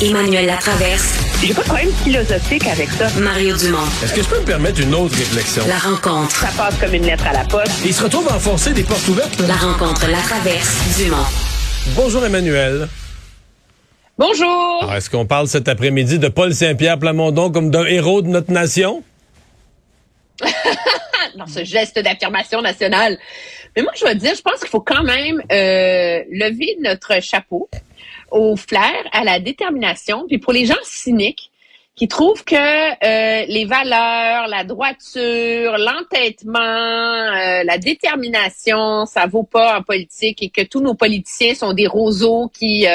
Emmanuel Latraverse. J'ai pas de problème philosophique avec ça. Mario Dumont. Est-ce que je peux me permettre une autre réflexion? La rencontre. Ça passe comme une lettre à la poste. Et il se retrouve à enfoncer des portes ouvertes. La rencontre Latraverse Dumont. Bonjour Emmanuel. Bonjour. Alors, est-ce qu'on parle cet après-midi de Paul Saint-Pierre Plamondon comme d'un héros de notre nation? Dans ce geste d'affirmation nationale. Mais moi, je veux dire, je pense qu'il faut quand même lever notre chapeau au flair, à la détermination. Puis pour les gens cyniques qui trouvent que les valeurs, la droiture, l'entêtement, la détermination, ça vaut pas en politique et que tous nos politiciens sont des roseaux qui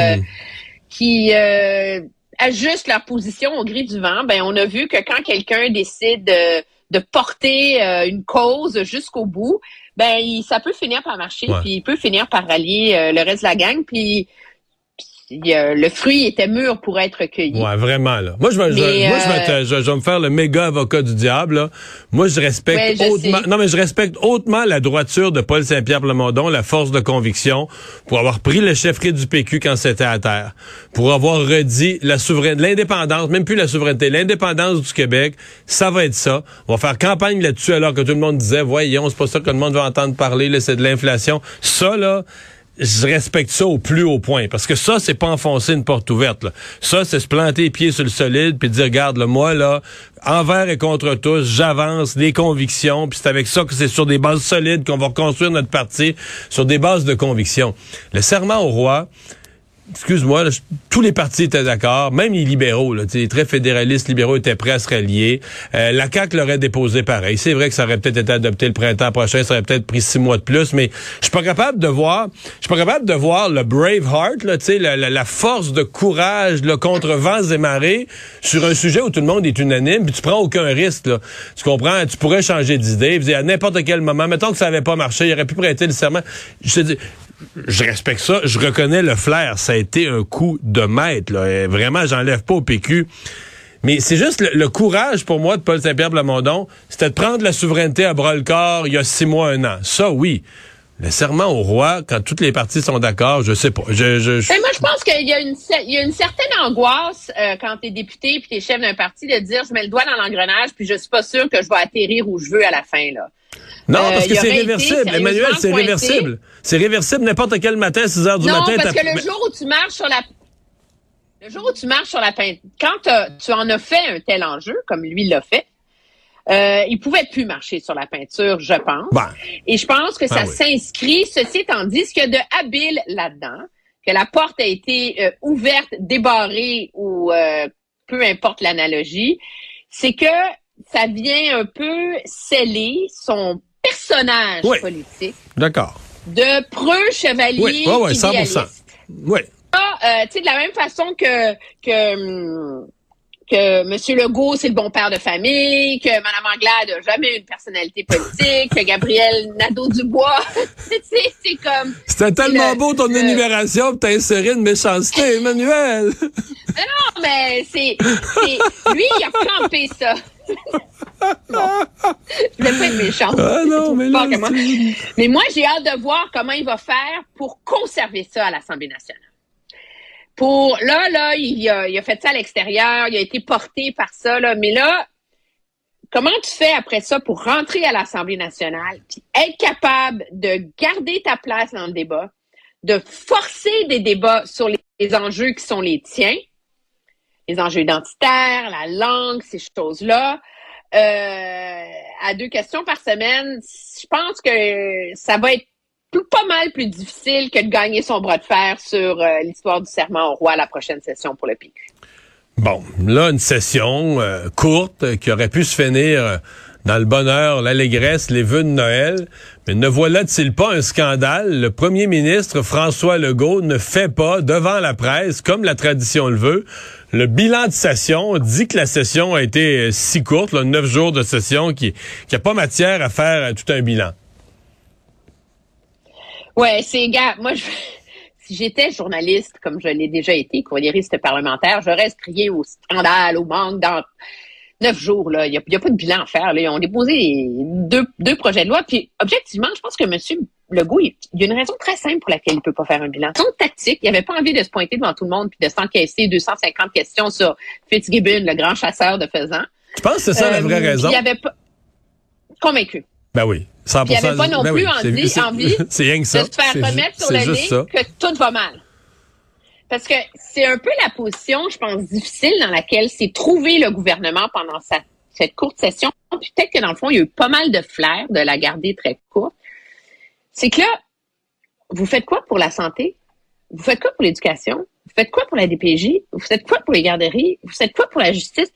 ajustent leur position au gré du vent, ben on a vu que quand quelqu'un décide de porter une cause jusqu'au bout, ben ça peut finir par marcher, puis il peut finir par rallier le reste de la gang, puis le fruit était mûr pour être cueilli. Ouais, vraiment là. Moi je vais me faire le méga avocat du diable là. Moi je respecte respecte hautement la droiture de Paul Saint-Pierre Plamondon, la force de conviction pour avoir pris le chefferie du PQ quand c'était à terre, pour avoir redit la souveraineté, l'indépendance, même plus la souveraineté, l'indépendance du Québec, ça va être ça. On va faire campagne là-dessus alors que tout le monde disait voyons, c'est pas ça que le monde va entendre parler là, c'est de l'inflation. Ça là, je respecte ça au plus haut point. Parce que ça, c'est pas enfoncer une porte ouverte, là. Ça, c'est se planter les pieds sur le solide puis dire, regarde, là, moi, là, envers et contre tous, j'avance des convictions, puis c'est avec ça que c'est sur des bases solides qu'on va reconstruire notre parti, sur des bases de conviction. Le serment au roi, excuse-moi, là, tous les partis étaient d'accord, même les libéraux, là, les très fédéralistes libéraux étaient prêts à se rallier. La CAQ l'aurait déposé pareil. C'est vrai que ça aurait peut-être été adopté le printemps prochain, ça aurait peut-être pris 6 mois de plus, mais je suis pas capable de voir le Braveheart, là, la force de courage là, contre vents et marées sur un sujet où tout le monde est unanime, puis tu prends aucun risque. Là. Tu comprends? Tu pourrais changer d'idée, puis à n'importe quel moment, mettons que ça avait pas marché, il aurait pu prêter le serment. Je te dis, je respecte ça, je reconnais le flair, ça a été un coup de maître, là. Vraiment, j'enlève pas au PQ. Mais c'est juste le courage, pour moi, de Paul Saint-Pierre Plamondon, c'était de prendre la souveraineté à bras-le-corps il y a 6 mois, 1 an. Ça, oui. Le serment au roi, quand toutes les parties sont d'accord, je sais pas. Moi, je pense qu'il y a une certaine angoisse quand t'es député puis t'es chef d'un parti de dire « je mets le doigt dans l'engrenage puis je suis pas sûr que je vais atterrir où je veux à la fin ». Là. Non, parce que c'est réversible, Emmanuel, c'est pointé. Réversible. C'est réversible n'importe quel matin, 6 heures du matin. Non, parce que le jour où tu marches sur la pente, quand tu en as fait un tel enjeu, comme lui l'a fait, il pouvait plus marcher sur la peinture, je pense. Ben, et je pense que ça s'inscrit, ceci étant dit, ce qu'il y a de habile là-dedans, que la porte a été ouverte, débarrée ou peu importe l'analogie, c'est que ça vient un peu sceller son personnage politique. D'accord. De preux chevalier idéaliste. 100%. Oui. Tu sais, de la même façon que M. Legault, c'est le bon père de famille, que Mme Anglade n'a jamais eu une personnalité politique, que Gabriel Nadeau-Dubois, c'est comme... C'était tellement beau ton énumération que t'as inséré une méchanceté, Emmanuel! Non, mais c'est... Lui, il a campé ça. Bon. Je vais pas être méchante. Ah non, mais moi, j'ai hâte de voir comment il va faire pour conserver ça à l'Assemblée nationale. Pour là, il a fait ça à l'extérieur, il a été porté par ça, là. Mais là, comment tu fais après ça pour rentrer à l'Assemblée nationale, puis être capable de garder ta place dans le débat, de forcer des débats sur les enjeux qui sont les tiens, les enjeux identitaires, la langue, ces choses-là. À 2 questions par semaine, je pense que ça va être pas mal plus difficile que de gagner son bras de fer sur l'histoire du serment au roi à la prochaine session pour le PQ. Bon, là, une session courte qui aurait pu se finir dans le bonheur, l'allégresse, les vœux de Noël. Mais ne voilà-t-il pas un scandale? Le premier ministre François Legault ne fait pas, devant la presse, comme la tradition le veut, le bilan de session, dit que la session a été si courte, là, 9 jours de session, qui a pas matière à faire tout un bilan. Ouais, moi, si j'étais journaliste, comme je l'ai déjà été, courriériste parlementaire, j'aurais crié au scandale, au manque dans 9 jours, là. Il n'y a pas de bilan à faire, là. On a déposé 2 projets de loi, puis objectivement, je pense que M. Legault, il y a une raison très simple pour laquelle il peut pas faire un bilan. Son tactique, il avait pas envie de se pointer devant tout le monde puis de s'encaisser 250 questions sur Fitzgibbon, le grand chasseur de faisans. Je pense que c'est ça la vraie raison. Il avait pas convaincu. Ben oui, 100%. Il avait pas non plus envie de se faire remettre sur la ligne que tout va mal. Parce que c'est un peu la position, je pense, difficile dans laquelle s'est trouvé le gouvernement pendant cette courte session. Puis peut-être que dans le fond, il y a eu pas mal de flair de la garder très courte. C'est que là, vous faites quoi pour la santé? Vous faites quoi pour l'éducation? Vous faites quoi pour la DPJ? Vous faites quoi pour les garderies? Vous faites quoi pour la justice?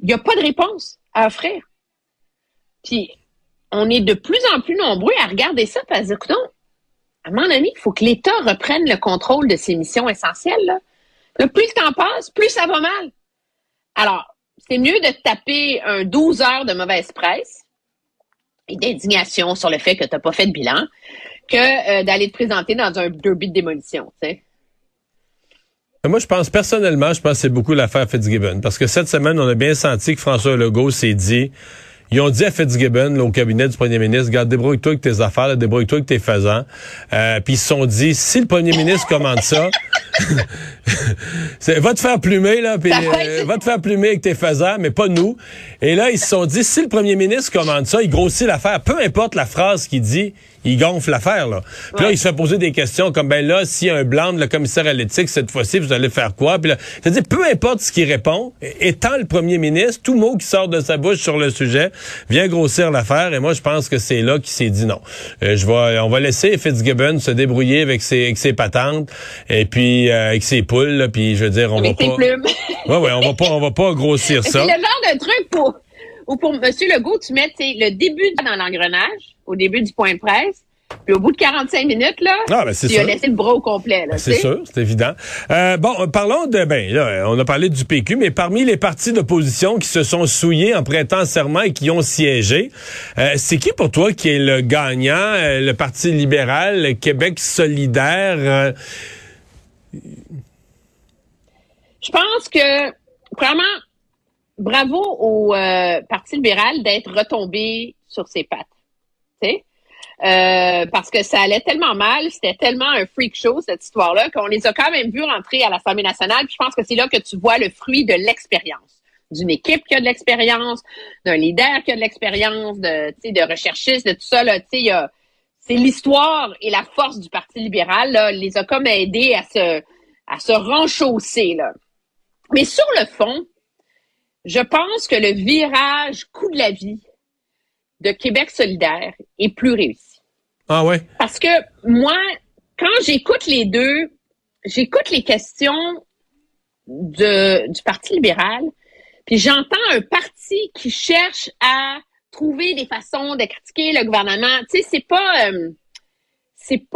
Il n'y a pas de réponse à offrir. Puis on est de plus en plus nombreux à regarder ça et à se dire, écoute, à mon avis, il faut que l'État reprenne le contrôle de ses missions essentielles. Là, plus le temps passe, plus ça va mal. Alors, c'est mieux de taper 12 heures de mauvaise presse et d'indignation sur le fait que tu n'as pas fait de bilan que d'aller te présenter dans un derby de démolition, tu sais. Moi, je pense personnellement que c'est beaucoup l'affaire Fitzgibbon. Parce que cette semaine, on a bien senti que François Legault s'est dit... Ils ont dit à Fitzgibbon, là, au cabinet du premier ministre, « Garde, débrouille-toi avec tes affaires, là, débrouille-toi avec tes faisans. » Puis ils se sont dit, si le premier ministre commande ça, va te faire plumer, là, puis va te faire plumer avec tes faisans, mais pas nous. Et là, ils se sont dit, si le premier ministre commande ça, il grossit l'affaire. Peu importe la phrase qu'il dit, il gonfle l'affaire, là. Puis là, il se fait poser des questions comme, ben là, s'il y a un blanc de le commissaire à l'éthique, cette fois-ci, vous allez faire quoi? Puis là, c'est-à-dire, peu importe ce qu'il répond, étant le premier ministre, tout mot qui sort de sa bouche sur le sujet vient grossir l'affaire. Et moi, je pense que c'est là qu'il s'est dit non. On va laisser Fitzgibbon se débrouiller avec ses patentes et puis avec ses poules. Là, puis je veux dire, on va pas grossir ça. C'est le genre de truc pour M. Legault, tu mets le début dans l'engrenage, au début du point de presse. Puis au bout de 45 minutes, là, tu as laissé le bras au complet. Là, c'est sûr, c'est évident. Parlons de... là, on a parlé du PQ, mais parmi les partis d'opposition qui se sont souillés en prêtant serment et qui ont siégé, c'est qui pour toi qui est le gagnant? Le Parti libéral, le Québec solidaire? Je pense que, vraiment, bravo au Parti libéral d'être retombé sur ses pattes. Tu sais? Parce que ça allait tellement mal, c'était tellement un freak show, cette histoire-là, qu'on les a quand même vus rentrer à l'Assemblée nationale. Puis je pense que c'est là que tu vois le fruit de l'expérience, d'une équipe qui a de l'expérience, d'un leader qui a de l'expérience, de recherchistes, de tout ça. Là, c'est l'histoire et la force du Parti libéral, là, les a comme aidés à se renchausser. Là. Mais sur le fond, je pense que le virage coût de la vie de Québec solidaire est plus réussi. Ah ouais. Parce que moi, quand j'écoute les deux, j'écoute les questions du Parti libéral, puis j'entends un parti qui cherche à trouver des façons de critiquer le gouvernement. Tu sais, c'est pas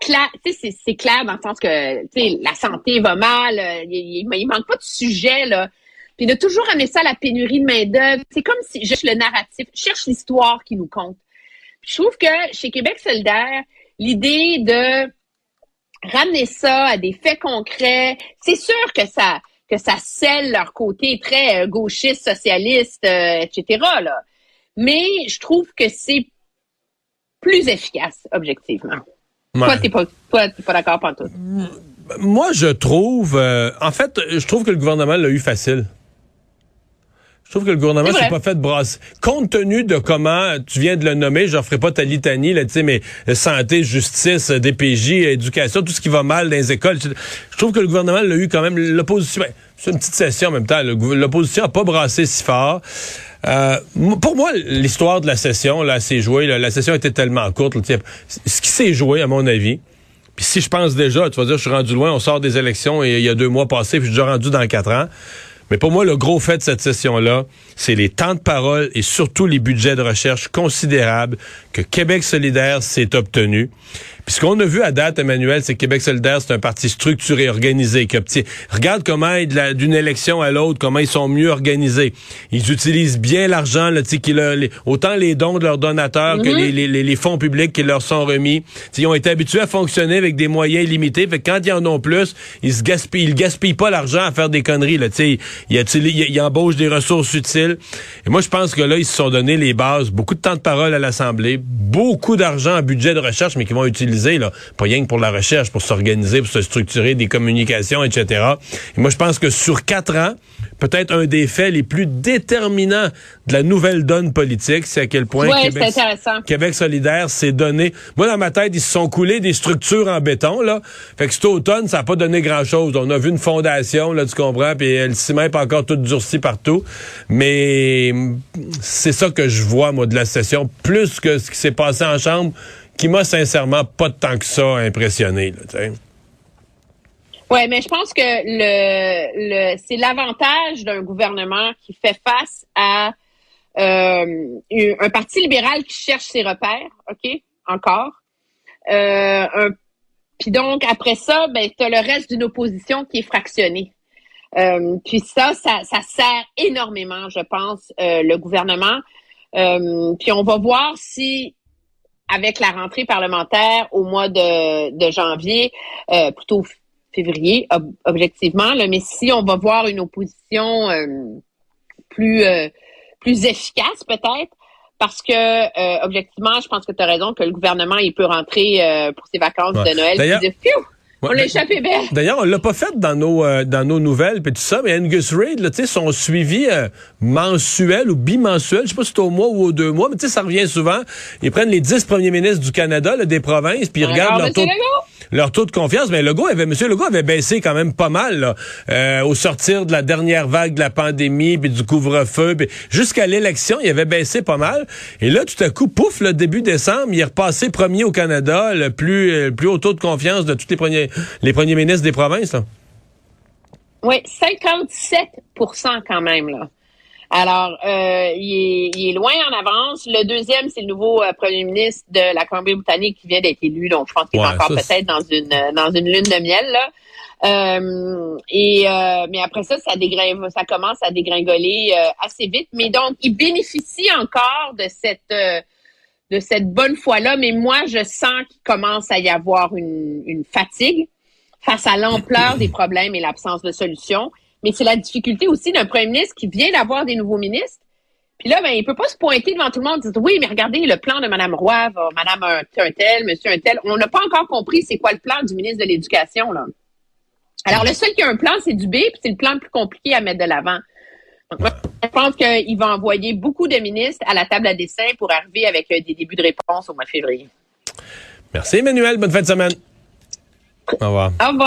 clair. Tu sais, c'est clair dans le sens que, tu sais, la santé va mal, il manque pas de sujet, là. Puis de toujours amener ça à la pénurie de main-d'œuvre. C'est comme si je cherche le narratif, je cherche l'histoire qui nous compte. Puis je trouve que chez Québec solidaire, l'idée de ramener ça à des faits concrets, c'est sûr que ça scelle leur côté très gauchiste, socialiste, etc. là. Mais je trouve que c'est plus efficace, objectivement. Ouais. Toi, t'es pas d'accord, pantoute. Moi, je trouve... je trouve que le gouvernement l'a eu facile. Je trouve que le gouvernement s'est pas fait de brasse. Compte tenu de comment tu viens de le nommer, je ne referai pas ta litanie, là, tu sais, mais santé, justice, DPJ, éducation, tout ce qui va mal dans les écoles. Je trouve que le gouvernement l'a eu quand même. L'opposition, c'est une petite session en même temps. L'opposition a pas brassé si fort. Pour moi, l'histoire de la session, là, s'est jouée. Là, la session était tellement courte. Là, ce qui s'est joué, à mon avis... Puis si je pense déjà, tu vas dire, je suis rendu loin, on sort des élections et il y a 2 mois passés, puis je suis déjà rendu dans 4 ans. Mais pour moi, le gros fait de cette session-là, c'est les temps de parole et surtout les budgets de recherche considérables que Québec solidaire s'est obtenu. Puis ce qu'on a vu à date, Emmanuel, c'est que Québec solidaire, c'est un parti structuré, organisé, qui obtient. Regarde comment d'une élection à l'autre, comment ils sont mieux organisés. Ils utilisent bien l'argent, là, autant les dons de leurs donateurs que les fonds publics qui leur sont remis. Ils ont été habitués à fonctionner avec des moyens illimités. Fait que quand ils en ont plus, ils gaspillent pas l'argent à faire des conneries. Là, ils embauchent des ressources utiles. Et moi, je pense que là, ils se sont donné les bases. Beaucoup de temps de parole à l'Assemblée, beaucoup d'argent en budget de recherche, mais qu'ils vont utiliser, là, pas rien que pour la recherche, pour s'organiser, pour se structurer, des communications, etc. Et moi, je pense que sur 4 ans, peut-être un des faits les plus déterminants de la nouvelle donne politique, c'est à quel point Québec solidaire s'est donné. Moi, dans ma tête, ils se sont coulés des structures en béton, là. Fait que cet automne, ça n'a pas donné grand-chose. On a vu une fondation, là, tu comprends, puis le ciment n'est pas encore tout durci partout. Mais c'est ça que je vois, moi, de la session, plus que ce qui s'est passé en chambre, qui m'a sincèrement pas tant que ça impressionné, là, tu sais. Oui, mais je pense que c'est l'avantage d'un gouvernement qui fait face à un parti libéral qui cherche ses repères, OK, encore. Puis donc, après ça, ben t'as le reste d'une opposition qui est fractionnée. Puis ça sert énormément, je pense, le gouvernement. Puis on va voir si... avec la rentrée parlementaire au mois de janvier, plutôt février, objectivement, là, mais si on va voir une opposition plus efficace peut-être, parce que objectivement, je pense que tu as raison que le gouvernement il peut rentrer pour ses vacances de Noël. D'ailleurs, on l'a échappé belle. D'ailleurs, on l'a pas fait dans nos nouvelles puis tout ça, mais Angus Reid, là, tu sais, son suivi mensuel ou bimensuel, je sais pas si c'est au mois ou aux 2 mois, mais tu sais, ça revient souvent. Ils prennent les 10 premiers ministres du Canada, là, des provinces, puis ils regardent leur taux de confiance. Mais Monsieur Legault avait baissé quand même pas mal là, au sortir de la dernière vague de la pandémie, puis du couvre-feu, puis jusqu'à l'élection, il avait baissé pas mal. Et là, tout à coup, pouf, le début décembre, il est repassé premier au Canada, le plus haut taux de confiance de tous les premiers ministres des provinces, là. Oui, 57 % quand même, là. Alors, il est loin en avance. Le deuxième, c'est le nouveau premier ministre de la Colombie-Britannique qui vient d'être élu. Donc, je pense qu'il est encore peut-être dans une lune de miel, là. Mais après ça, ça commence à dégringoler assez vite. Mais donc, il bénéficie encore de cette bonne foi-là, mais moi, je sens qu'il commence à y avoir une fatigue face à l'ampleur des problèmes et l'absence de solutions. Mais c'est la difficulté aussi d'un premier ministre qui vient d'avoir des nouveaux ministres. Puis là, ben, il peut pas se pointer devant tout le monde et dire « Oui, mais regardez, le plan de Mme Roy, Mme un tel, Monsieur un tel. » On n'a pas encore compris c'est quoi le plan du ministre de l'Éducation, là. Alors, le seul qui a un plan, c'est Dubé, puis c'est le plan le plus compliqué à mettre de l'avant. Donc, moi, je pense qu'il va envoyer beaucoup de ministres à la table à dessin pour arriver avec des débuts de réponse au mois de février. Merci, Emmanuel. Bonne fin de semaine. Au revoir. Au revoir.